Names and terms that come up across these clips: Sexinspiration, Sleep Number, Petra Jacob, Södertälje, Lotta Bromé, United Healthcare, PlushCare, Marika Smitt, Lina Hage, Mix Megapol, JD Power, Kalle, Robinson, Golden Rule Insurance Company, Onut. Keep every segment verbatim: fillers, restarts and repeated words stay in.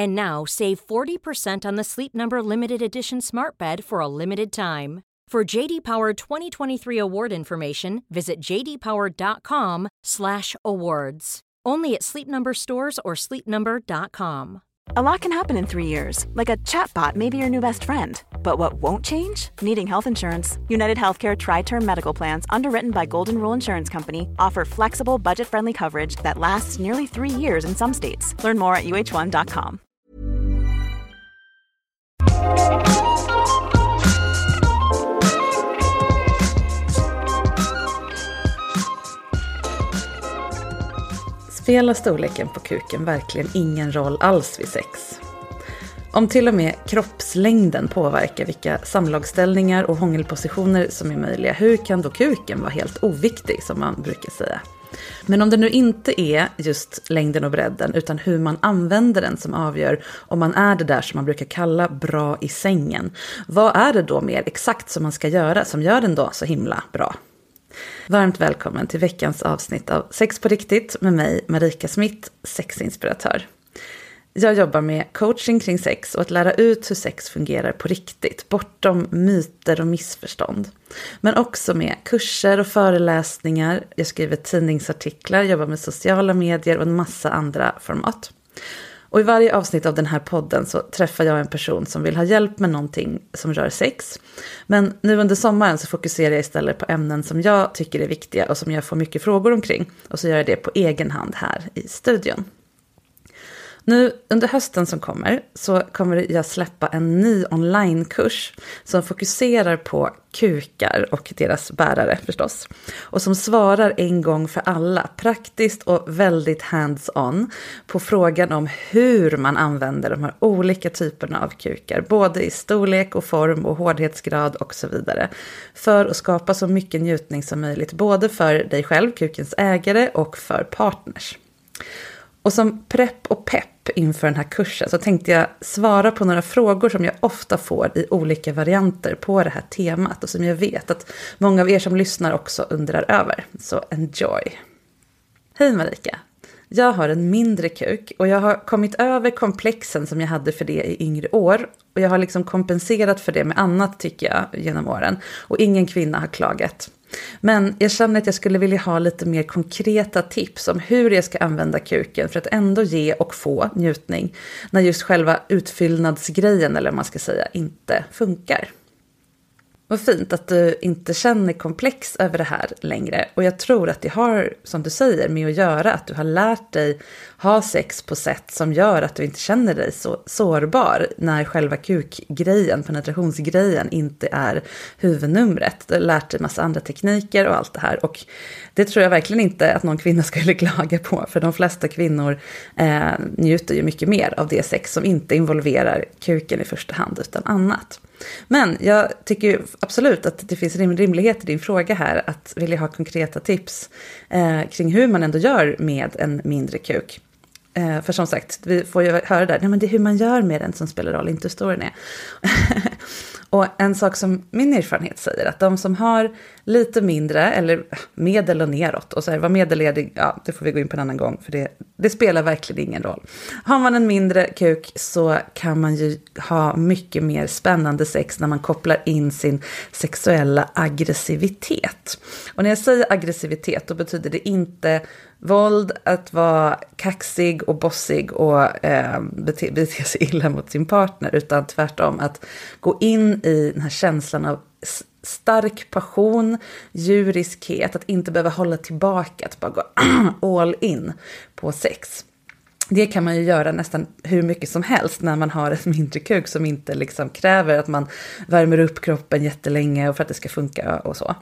And now, save forty percent on the Sleep Number Limited Edition Smart Bed for a limited time. For J D Power twenty twenty-three award information, visit jdpower.com slash awards. Only at Sleep Number stores or sleep number dot com. A lot can happen in three years, like a chatbot may be your new best friend. But what won't change? Needing health insurance. United Healthcare Tri-Term Medical Plans, underwritten by Golden Rule Insurance Company, offer flexible, budget-friendly coverage that lasts nearly three years in some states. Learn more at U H one dot com. Spelar storleken på kuken verkligen ingen roll alls vid sex? Om till och med kroppslängden påverkar vilka samlagställningar och hångelpositioner som är möjliga, hur kan då kuken vara helt oviktig, som man brukar säga? Men om det nu inte är just längden och bredden, utan hur man använder den som avgör om man är det där som man brukar kalla bra i sängen, vad är det då mer exakt som man ska göra som gör den då så himla bra? Varmt välkommen till veckans avsnitt av Sex på riktigt med mig, Marika Smitt, sexinspiratör. Jag jobbar med coaching kring sex och att lära ut hur sex fungerar på riktigt, bortom myter och missförstånd. Men också med kurser och föreläsningar, jag skriver tidningsartiklar, jobbar med sociala medier och en massa andra format. Och i varje avsnitt av den här podden så träffar jag en person som vill ha hjälp med någonting som rör sex. Men nu under sommaren så fokuserar jag istället på ämnen som jag tycker är viktiga och som jag får mycket frågor omkring. Och så gör jag det på egen hand här i studion. Nu under hösten som kommer så kommer jag släppa en ny onlinekurs som fokuserar på kukar och deras bärare förstås. Och som svarar en gång för alla, praktiskt och väldigt hands-on, på frågan om hur man använder de här olika typerna av kukar. Både i storlek och form och hårdhetsgrad och så vidare. För att skapa så mycket njutning som möjligt, både för dig själv, kukens ägare, och för partners. Och som prepp och pepp inför den här kursen så tänkte jag svara på några frågor som jag ofta får i olika varianter på det här temat och som jag vet att många av er som lyssnar också undrar över. Så enjoy! Hej Marika! Jag har en mindre kuk och jag har kommit över komplexen som jag hade för det i yngre år. Och jag har liksom kompenserat för det med annat, tycker jag, genom åren. Och ingen kvinna har klagat. Men jag känner att jag skulle vilja ha lite mer konkreta tips om hur jag ska använda kuken för att ändå ge och få njutning när just själva utfyllnadsgrejen, eller vad man ska säga, inte funkar. Vad fint att du inte känner komplex över det här längre, och jag tror att det har, som du säger, med att göra att du har lärt dig ha sex på sätt som gör att du inte känner dig så sårbar när själva kukgrejen, penetrationsgrejen, inte är huvudnumret. Du har lärt dig massa andra tekniker och allt det här, och det tror jag verkligen inte att någon kvinna skulle klaga på, för de flesta kvinnor eh, njuter ju mycket mer av det sex som inte involverar kuken i första hand utan annat. Men jag tycker absolut att det finns rimlighet i din fråga här, att vilja ha konkreta tips eh, kring hur man ändå gör med en mindre kuk. Eh, för som sagt, vi får ju höra där, nej men det är hur man gör med den som spelar roll, inte hur stor den är. Och en sak som min erfarenhet säger, att de som har lite mindre, eller medel och neråt, och så här, vad medelledig, ja det får vi gå in på en annan gång, för det, det spelar verkligen ingen roll. Har man en mindre kuk så kan man ju ha mycket mer spännande sex när man kopplar in sin sexuella aggressivitet. Och när jag säger aggressivitet, då betyder det inte våld, att vara kaxig och bossig och eh, bete, bete sig illa mot sin partner, utan tvärtom att gå in i den här känslan av stark passion, djuriskhet, att inte behöva hålla tillbaka, att bara gå all in på sex. Det kan man ju göra nästan hur mycket som helst när man har ett mindre kuk som inte liksom kräver att man värmer upp kroppen jättelänge och för att det ska funka och så.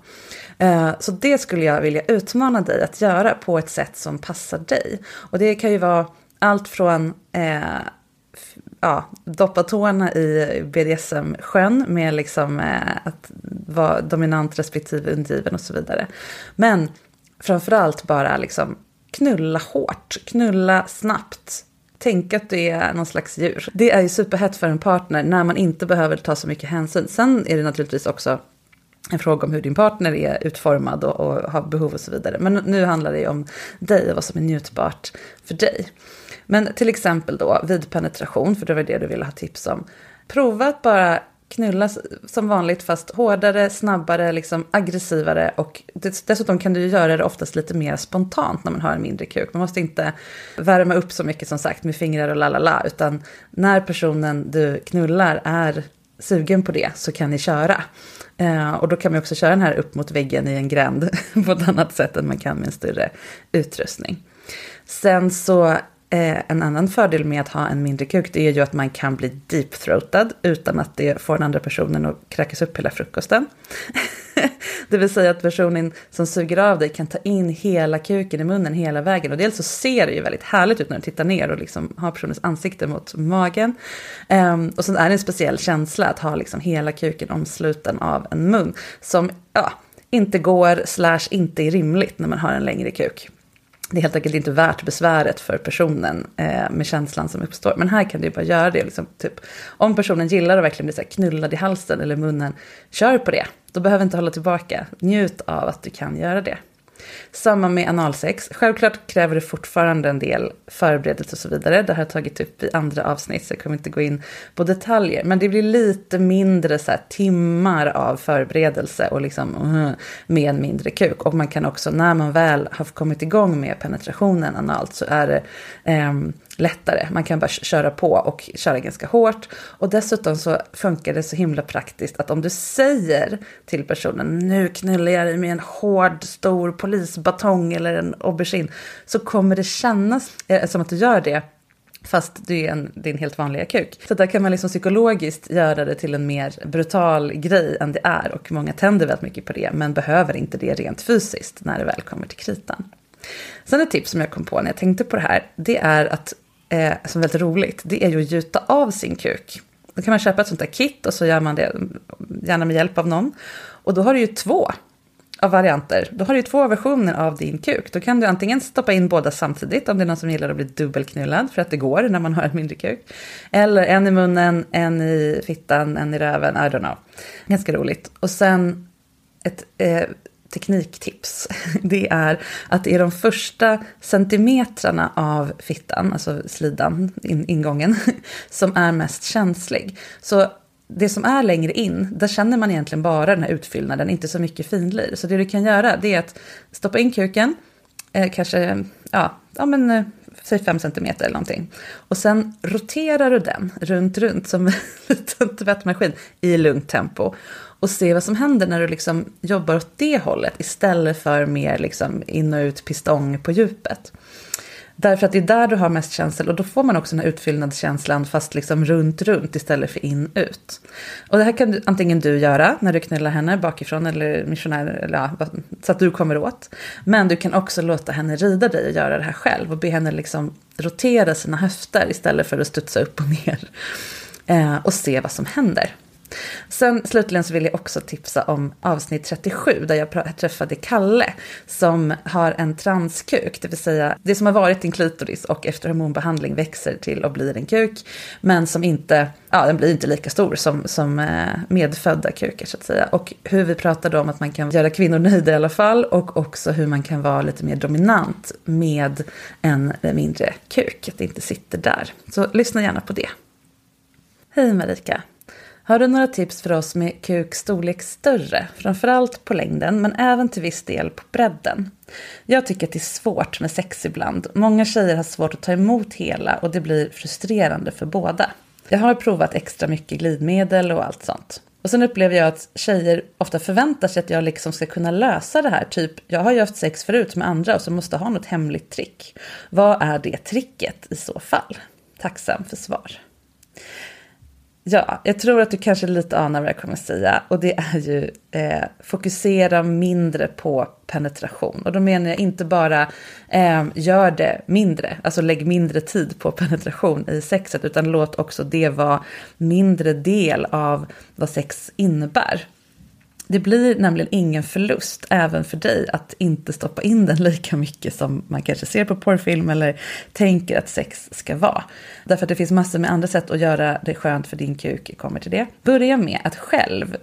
Så det skulle jag vilja utmana dig att göra på ett sätt som passar dig. Och det kan ju vara allt från eh, ja, doppa tårna i B D S M-sjön med liksom eh, att vara dominant respektive undgiven och så vidare. Men framförallt bara liksom knulla hårt, knulla snabbt. Tänk att du är någon slags djur. Det är ju superhett för en partner när man inte behöver ta så mycket hänsyn. Sen är det naturligtvis också en fråga om hur din partner är utformad och, och har behov och så vidare. Men nu handlar det ju om dig och vad som är njutbart för dig. Men till exempel då vid penetration, för det var det du ville ha tips om. Prova att bara knulla som vanligt fast hårdare, snabbare, liksom aggressivare, och dessutom kan du göra det oftast lite mer spontant när man har en mindre kuk. Man måste inte värma upp så mycket som sagt med fingrar och lalala, utan när personen du knullar är sugen på det så kan ni köra. Eh, och då kan man också köra den här upp mot väggen i en gränd på ett annat sätt än man kan med en större utrustning. Sen så Eh, en annan fördel med att ha en mindre kuk, det är ju att man kan bli deep-throatad utan att det får den andra personen att kräkas upp hela frukosten. Det vill säga att personen som suger av dig kan ta in hela kuken i munnen hela vägen. Och dels så ser det ju väldigt härligt ut när du tittar ner och liksom har personens ansikte mot magen. Um, och sen är det en speciell känsla att ha liksom hela kuken omsluten av en mun som ja, inte går slash inte är rimligt när man har en längre kuk. Det är helt enkelt inte värt besväret för personen eh, med känslan som uppstår. Men här kan du ju bara göra det. Liksom, typ, om personen gillar att verkligen bli så här knullad i halsen eller munnen, kör på det. Då behöver inte hålla tillbaka. Njut av att du kan göra det. Samma med analsex. Självklart kräver det fortfarande en del förberedelse och så vidare. Det har jag tagit upp i andra avsnitt så jag kommer inte gå in på detaljer. Men det blir lite mindre så här, timmar av förberedelse och liksom, uh, med en mindre kuk. Och man kan också, när man väl har kommit igång med penetrationen analt, så är det um, lättare. Man kan bara köra på och köra ganska hårt. Och dessutom så funkar det så himla praktiskt att om du säger till personen, nu knullar jag dig med en hård, stor polisbatong eller en aubergine, så kommer det kännas som att du gör det fast du är en, din helt vanliga kuk. Så där kan man liksom psykologiskt göra det till en mer brutal grej än det är, och många tänder väldigt mycket på det men behöver inte det rent fysiskt när det väl kommer till kritan. Sen ett tips som jag kom på när jag tänkte på det här, det är att Eh, som är väldigt roligt, det är ju att gjuta av sin kuk. Då kan man köpa ett sånt där kit och så gör man det gärna med hjälp av någon. Och då har du ju två av varianter. Då har du ju två versioner av din kuk. Då kan du antingen stoppa in båda samtidigt om det är någon som gillar att bli dubbelknullad, för att det går när man har en mindre kuk. Eller en i munnen, en i fittan, en i röven, I don't know. Ganska roligt. Och sen ett Eh, tekniktips, det är att i de första centimetrarna av fittan, alltså slidan, in, ingången, som är mest känslig. Så det som är längre in, där känner man egentligen bara den här utfyllnaden, inte så mycket finlir. Så det du kan göra, det är att stoppa in kuken, eh, kanske, ja, ja men eh, säg fem centimeter eller någonting. Och sen roterar du den runt, runt som en liten tvättmaskin i lugnt tempo. Och se vad som händer när du liksom jobbar åt det hållet istället för mer liksom in- och ut pistong på djupet. Därför att det är där du har mest känsel, och då får man också den här utfyllnadskänslan fast liksom runt, runt istället för in, ut. Och det här kan du, antingen du göra när du knullar henne bakifrån eller missionär, eller ja, så att du kommer åt. Men du kan också låta henne rida dig och göra det här själv och be henne liksom rotera sina höfter istället för att studsa upp och ner. Eh, och se vad som händer. Sen slutligen så vill jag också tipsa om avsnitt trettiosju där jag träffade Kalle som har en transkuk, det vill säga det som har varit en klitoris och efter hormonbehandling växer till och blir en kuk, men som inte, ja, den blir inte lika stor som, som medfödda kukar så att säga, och hur vi pratade om att man kan göra kvinnor nöjda i alla fall, och också hur man kan vara lite mer dominant med en mindre kuk, att det inte sitter där. Så lyssna gärna på det. Hej Marika! Har du några tips för oss med kuk storlek större, framförallt på längden men även till viss del på bredden? Jag tycker att det är svårt med sex ibland. Många tjejer har svårt att ta emot hela och det blir frustrerande för båda. Jag har provat extra mycket glidmedel och allt sånt. Och sen upplever jag att tjejer ofta förväntar sig att jag liksom ska kunna lösa det här. Typ, jag har ju haft sex förut med andra och så måste ha något hemligt trick. Vad är det tricket i så fall? Tacksam för svar. Ja, jag tror att du kanske lite anar vad jag kommer säga. Och det är ju eh, fokusera mindre på penetration. Och då menar jag inte bara eh, gör det mindre. Alltså lägg mindre tid på penetration i sexet. Utan låt också det vara mindre del av vad sex innebär. Det blir nämligen ingen förlust även för dig att inte stoppa in den lika mycket som man kanske ser på porrfilm eller tänker att sex ska vara. Därför att det finns massor med andra sätt att göra det skönt för din kuk, kommer till det. Börja med att själv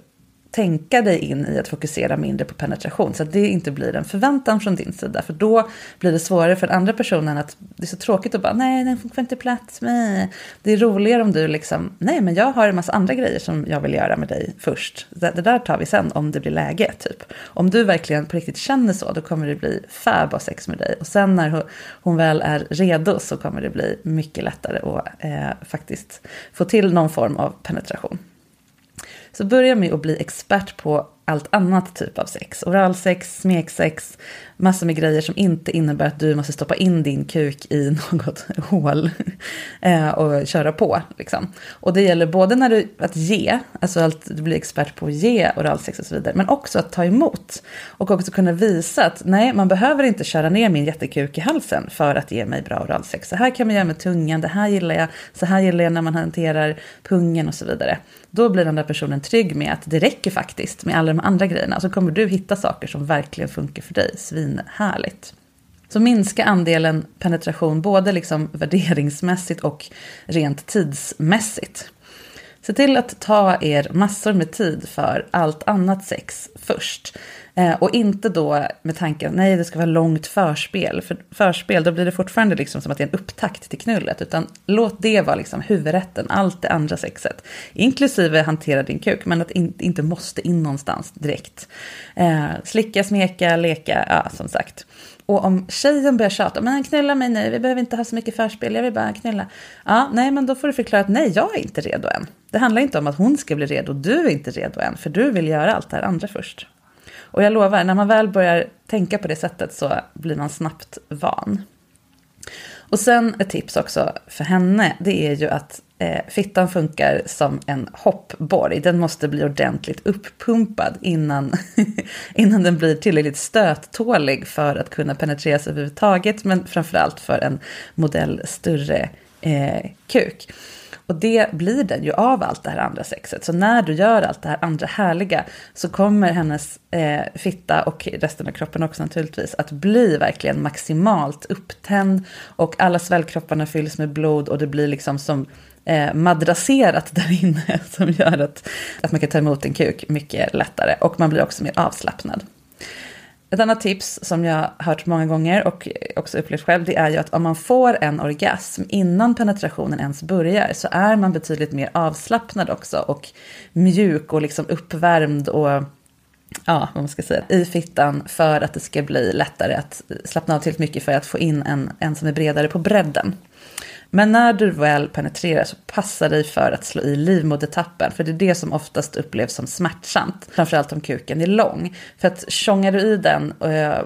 tänka dig in i att fokusera mindre på penetration så att det inte blir en förväntan från din sida. För då blir det svårare för andra personen att det är så tråkigt att bara nej, den får inte plats med. Det är roligare om du liksom, nej men jag har en massa andra grejer som jag vill göra med dig först. Det, det där tar vi sen om det blir läge typ. Om du verkligen på riktigt känner så, då kommer det bli färbar sex med dig. Och sen när hon väl är redo så kommer det bli mycket lättare att eh, faktiskt få till någon form av penetration. Så börja med att bli expert på allt annat typ av sex. Oralsex, smeksex, massor med grejer som inte innebär att du måste stoppa in din kuk i något hål och köra på. Liksom. Och det gäller både när du att ge, alltså att du blir expert på att ge oralsex och så vidare. Men också att ta emot och också kunna visa att nej, man behöver inte köra ner min jättekuk i halsen för att ge mig bra oralsex. Så här kan man göra med tungan, det här gillar jag, så här gillar jag när man hanterar pungen och så vidare. Då blir den där personen trygg med att det räcker faktiskt med alla de andra grejerna. Så kommer du hitta saker som verkligen funkar för dig. Svinhärligt. Så minska andelen penetration både liksom värderingsmässigt och rent tidsmässigt. Se till att ta er massor med tid för allt annat sex först. Eh, och inte då med tanken, nej det ska vara långt förspel. För förspel, då blir det fortfarande liksom som att det är en upptakt till knullet. Utan låt det vara liksom huvudrätten, allt det andra sexet. Inklusive hantera din kuk, men att in, inte måste in någonstans direkt. Eh, slicka, smeka, leka, ja som sagt. Och om tjejen börjar tjata, men knulla mig nu, vi behöver inte ha så mycket förspel, jag vill bara knulla. Ja, nej men då får du förklara att nej, jag är inte redo än. Det handlar inte om att hon ska bli redo, du är inte redo än, för du vill göra allt det här andra först. Och jag lovar, när man väl börjar tänka på det sättet så blir man snabbt van. Och sen ett tips också för henne, det är ju att eh, fittan funkar som en hoppborg. Den måste bli ordentligt upppumpad innan, innan den blir tillräckligt stöttålig för att kunna penetreras överhuvudtaget. Men framförallt för en modell större eh, kuk. Och det blir den ju av allt det här andra sexet. Så när du gör allt det här andra härliga så kommer hennes eh, fitta och resten av kroppen också naturligtvis att bli verkligen maximalt upptänd. Och alla svällkropparna fylls med blod och det blir liksom som eh, madrasserat där inne som gör att, att man kan ta emot en kuk mycket lättare. Och man blir också mer avslappnad. Ett annat tips som jag hört många gånger och också upplevt själv, det är ju att om man får en orgasm innan penetrationen ens börjar så är man betydligt mer avslappnad också och mjuk och liksom uppvärmd och ja, vad man ska säga, i fittan för att det ska bli lättare att slappna av tillräckligt mycket för att få in en, en som är bredare på bredden. Men när du väl penetrerar så passa dig för att slå i livmodertappen. För det är det som oftast upplevs som smärtsamt. Framförallt om kuken är lång. För att tjongar du i den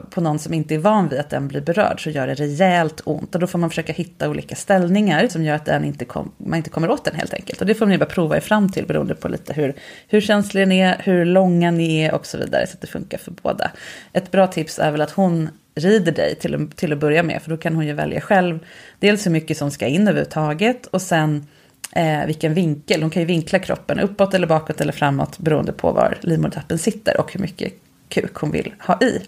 på någon som inte är van vid att den blir berörd så gör det rejält ont. Och då får man försöka hitta olika ställningar som gör att den inte kom, man inte kommer åt den helt enkelt. Och det får ni bara prova er fram till beroende på lite hur, hur känslig ni är, hur långa ni är och så vidare. Så att det funkar för båda. Ett bra tips är väl att hon rider dig till, till att börja med, för då kan hon ju välja själv dels hur mycket som ska in överhuvudtaget och sen eh, vilken vinkel, hon kan ju vinkla kroppen uppåt eller bakåt eller framåt beroende på var livmodertappen sitter och hur mycket kuk hon vill ha i.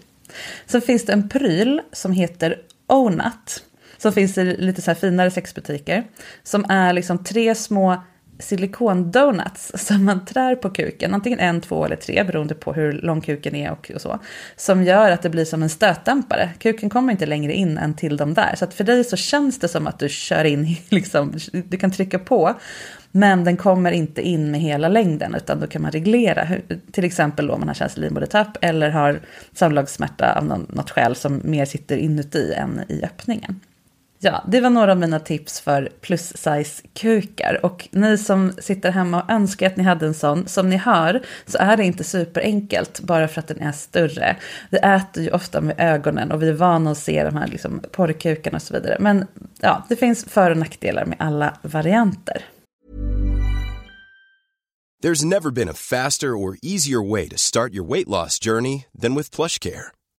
Så finns det en pryl som heter Onut som finns i lite så här finare sexbutiker som är liksom tre små silikondonuts som man trär på kuken, antingen en, två eller tre beroende på hur lång kuken är och, och så, som gör att det blir som en stötdämpare. Kuken kommer inte längre in än till dem där, så att för dig så känns det som att du kör in, liksom, du kan trycka på men den kommer inte in med hela längden, utan då kan man reglera till exempel om man har känslig livmodertapp eller har samlagssmärta av något skäl som mer sitter inuti än i öppningen. Ja, det var några av mina tips för plus-size-kukar. Och ni som sitter hemma och önskar att ni hade en sån, som ni hör så är det inte superenkelt bara för att den är större. Vi äter ju ofta med ögonen och vi är vana att se de här liksom porrkukarna och så vidare. Men ja, det finns för- och nackdelar med alla varianter. There's never been a faster or easier way to start your weight loss journey than with PlushCare.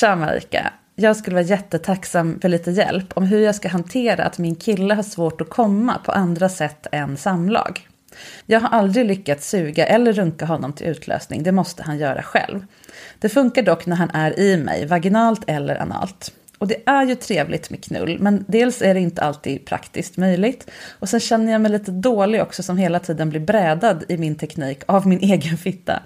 Tja Marika, jag skulle vara jättetacksam för lite hjälp om hur jag ska hantera att min kille har svårt att komma på andra sätt än samlag. Jag har aldrig lyckats suga eller runka honom till utlösning, det måste han göra själv. Det funkar dock när han är i mig, vaginalt eller analt. Och det är ju trevligt med knull, men dels är det inte alltid praktiskt möjligt. Och sen känner jag mig lite dålig också som hela tiden blir brädad i min teknik av min egen fitta.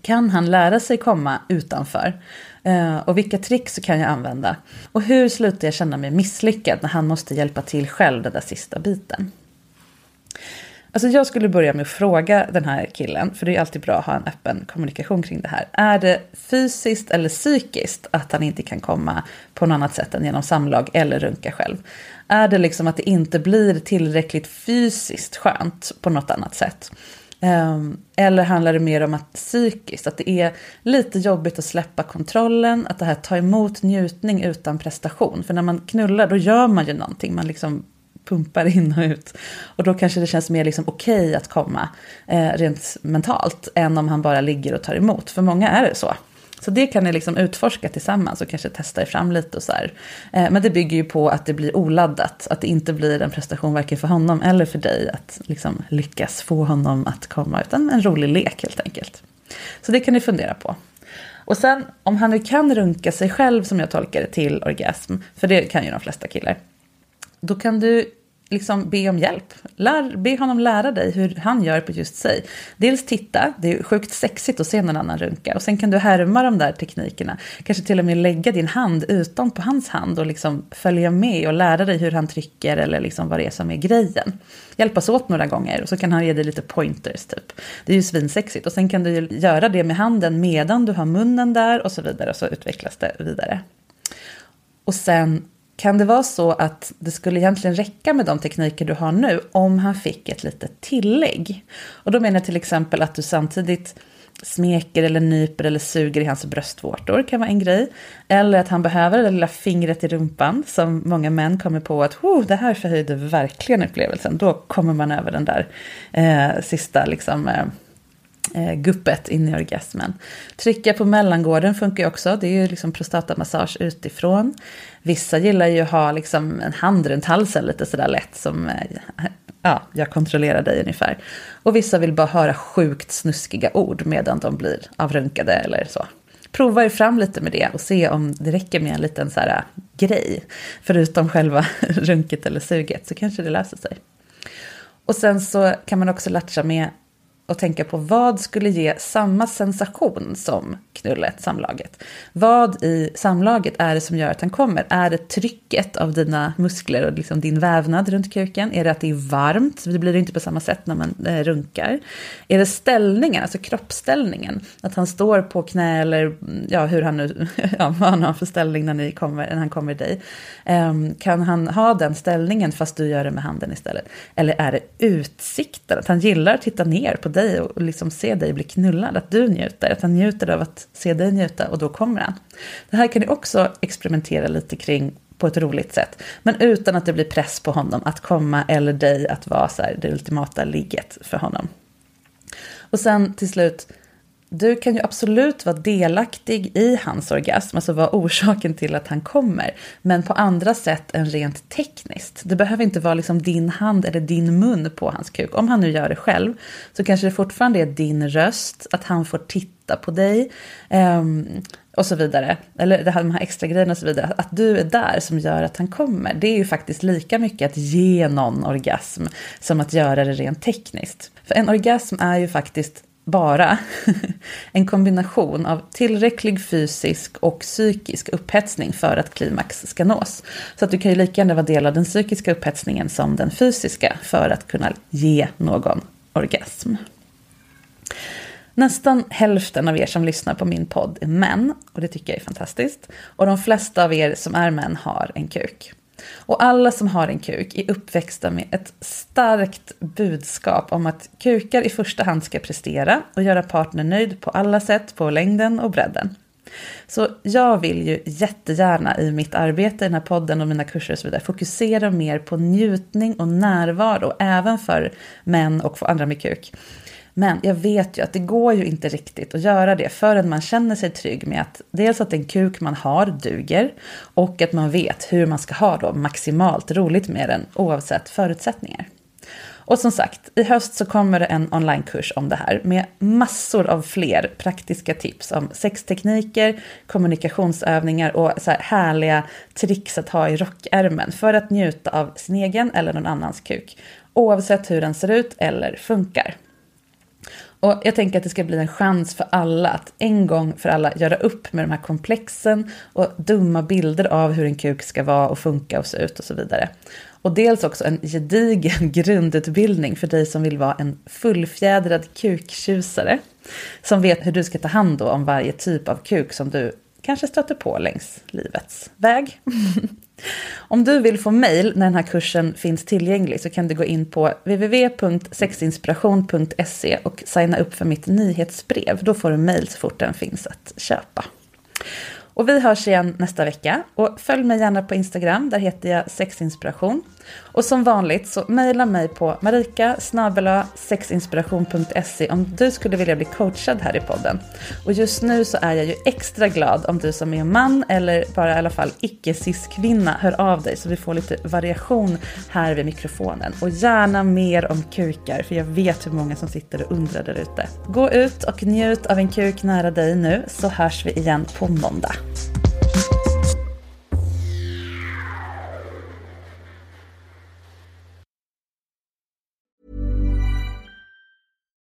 Kan han lära sig komma utanför? Eh, och vilka tricks kan jag använda? Och hur slutar jag känna mig misslyckad när han måste hjälpa till själv den där sista biten? Alltså jag skulle börja med att fråga den här killen, för det är alltid bra att ha en öppen kommunikation kring det här. Är det fysiskt eller psykiskt att han inte kan komma på något annat sätt än genom samlag eller runka själv? Är det liksom att det inte blir tillräckligt fysiskt skönt på något annat sätt? Eller handlar det mer om att psykiskt, att det är lite jobbigt att släppa kontrollen, att det här tar emot njutning utan prestation? För när man knullar då gör man ju någonting, man liksom pumpar in och ut. Och då kanske det känns mer liksom okej att komma eh, rent mentalt än om han bara ligger och tar emot. För många är det så. Så det kan ni liksom utforska tillsammans och kanske testa er fram lite och så här. Eh, men det bygger ju på att det blir oladdat. Att det inte blir en prestation varken för honom eller för dig att liksom lyckas få honom att komma. Utan en rolig lek helt enkelt. Så det kan ni fundera på. Och sen om han nu kan runka sig själv som jag tolkar det till orgasm. För det kan ju de flesta killar. Då kan du liksom be om hjälp. Lär, be honom lära dig hur han gör på just sig. Dels titta, det är sjukt sexigt att se någon annan runka. Och sen kan du härma de där teknikerna. Kanske till och med lägga din hand utan på hans hand och liksom följa med och lära dig hur han trycker eller liksom vad det är som är grejen. Hjälpas åt några gånger och så kan han ge dig lite pointers typ. Det är ju svinsexigt. Och sen kan du ju göra det med handen medan du har munnen där och så vidare. Och så utvecklas det vidare. Och sen kan det vara så att det skulle egentligen räcka med de tekniker du har nu om han fick ett litet tillägg. Och då menar jag till exempel att du samtidigt smeker eller nyper eller suger i hans bröstvårtor, kan vara en grej. Eller att han behöver det lilla fingret i rumpan som många män kommer på att oh, det här förhöjde verkligen upplevelsen. Då kommer man över den där eh, sista liksom... Eh, guppet in i orgasmen. Trycka på mellangården funkar ju också. Det är ju liksom prostatamassage utifrån. Vissa gillar ju att ha liksom en hand runt halsen lite sådär lätt som ja, jag kontrollerar dig ungefär. Och vissa vill bara höra sjukt snuskiga ord medan de blir avrunkade eller så. Prova er fram lite med det och se om det räcker med en liten så här grej. Förutom själva runket eller suget så kanske det löser sig. Och sen så kan man också latcha med och tänka på vad skulle ge samma sensation som knullet, samlaget. Vad i samlaget är det som gör att han kommer? Är det trycket av dina muskler och liksom din vävnad runt kuken? Är det att det är varmt? Så det blir det inte på samma sätt när man eh, runkar. Är det ställningen, alltså kroppsställningen? Att han står på knä eller ja, hur han nu, ja, vad han har för ställning när, ni kommer, när han kommer dig. Um, kan han ha den ställningen fast du gör det med handen istället? Eller är det utsikten? Att han gillar att titta ner på dig och liksom se dig bli knullad, att du njuter, att han njuter av att se dig njuta och då kommer han. Det här kan ni också experimentera lite kring på ett roligt sätt, men utan att det blir press på honom att komma eller dig att vara så här, det ultimata ligget för honom. Och sen till slut, du kan ju absolut vara delaktig i hans orgasm, alltså vara orsaken till att han kommer, men på andra sätt än rent tekniskt. Det behöver inte vara liksom din hand eller din mun på hans kuk. Om han nu gör det själv så kanske det fortfarande är din röst, att han får titta på dig um, och så vidare. Eller det här, de här extra grejerna och så vidare. Att du är där som gör att han kommer. Det är ju faktiskt lika mycket att ge någon orgasm som att göra det rent tekniskt. För en orgasm är ju faktiskt bara en kombination av tillräcklig fysisk och psykisk upphetsning för att klimax ska nås. Så att du kan ju lika gärna vara del av den psykiska upphetsningen som den fysiska för att kunna ge någon orgasm. Nästan hälften av er som lyssnar på min podd är män, och det tycker jag är fantastiskt. Och de flesta av er som är män har en kuk. Och alla som har en kuk är uppväxta med ett starkt budskap om att kukar i första hand ska prestera och göra partner nöjd på alla sätt, på längden och bredden. Så jag vill ju jättegärna i mitt arbete, i den här podden och mina kurser och så vidare, fokusera mer på njutning och närvaro även för män och för andra med kuk. Men jag vet ju att det går ju inte riktigt att göra det förrän man känner sig trygg med att dels att den kuk man har duger och att man vet hur man ska ha då maximalt roligt med den oavsett förutsättningar. Och som sagt, i höst så kommer det en onlinekurs om det här med massor av fler praktiska tips om sextekniker, kommunikationsövningar och så här härliga tricks att ha i rockärmen för att njuta av sin egen eller någon annans kuk oavsett hur den ser ut eller funkar. Och jag tänker att det ska bli en chans för alla att en gång för alla göra upp med de här komplexen och dumma bilder av hur en kuk ska vara och funka och se ut och så vidare. Och dels också en gedigen grundutbildning för dig som vill vara en fullfjädrad kuktjusare som vet hur du ska ta hand om varje typ av kuk som du kanske stöter på längs livets väg. Om du vill få mejl när den här kursen finns tillgänglig så kan du gå in på w w w punkt sexinspiration punkt se och signa upp för mitt nyhetsbrev. Då får du mejl så fort den finns att köpa. Och vi hörs igen nästa vecka och följ mig gärna på Instagram, där heter jag sexinspiration. Och som vanligt så mejla mig på marika snabel-a sexinspiration punkt se om du skulle vilja bli coachad här i podden. Och just nu så är jag ju extra glad om du som är man eller bara i alla fall icke-cis-kvinna hör av dig så vi får lite variation här vid mikrofonen. Och gärna mer om kukar för jag vet hur många som sitter och undrar där ute. Gå ut och njut av en kuk nära dig nu så hörs vi igen på måndag.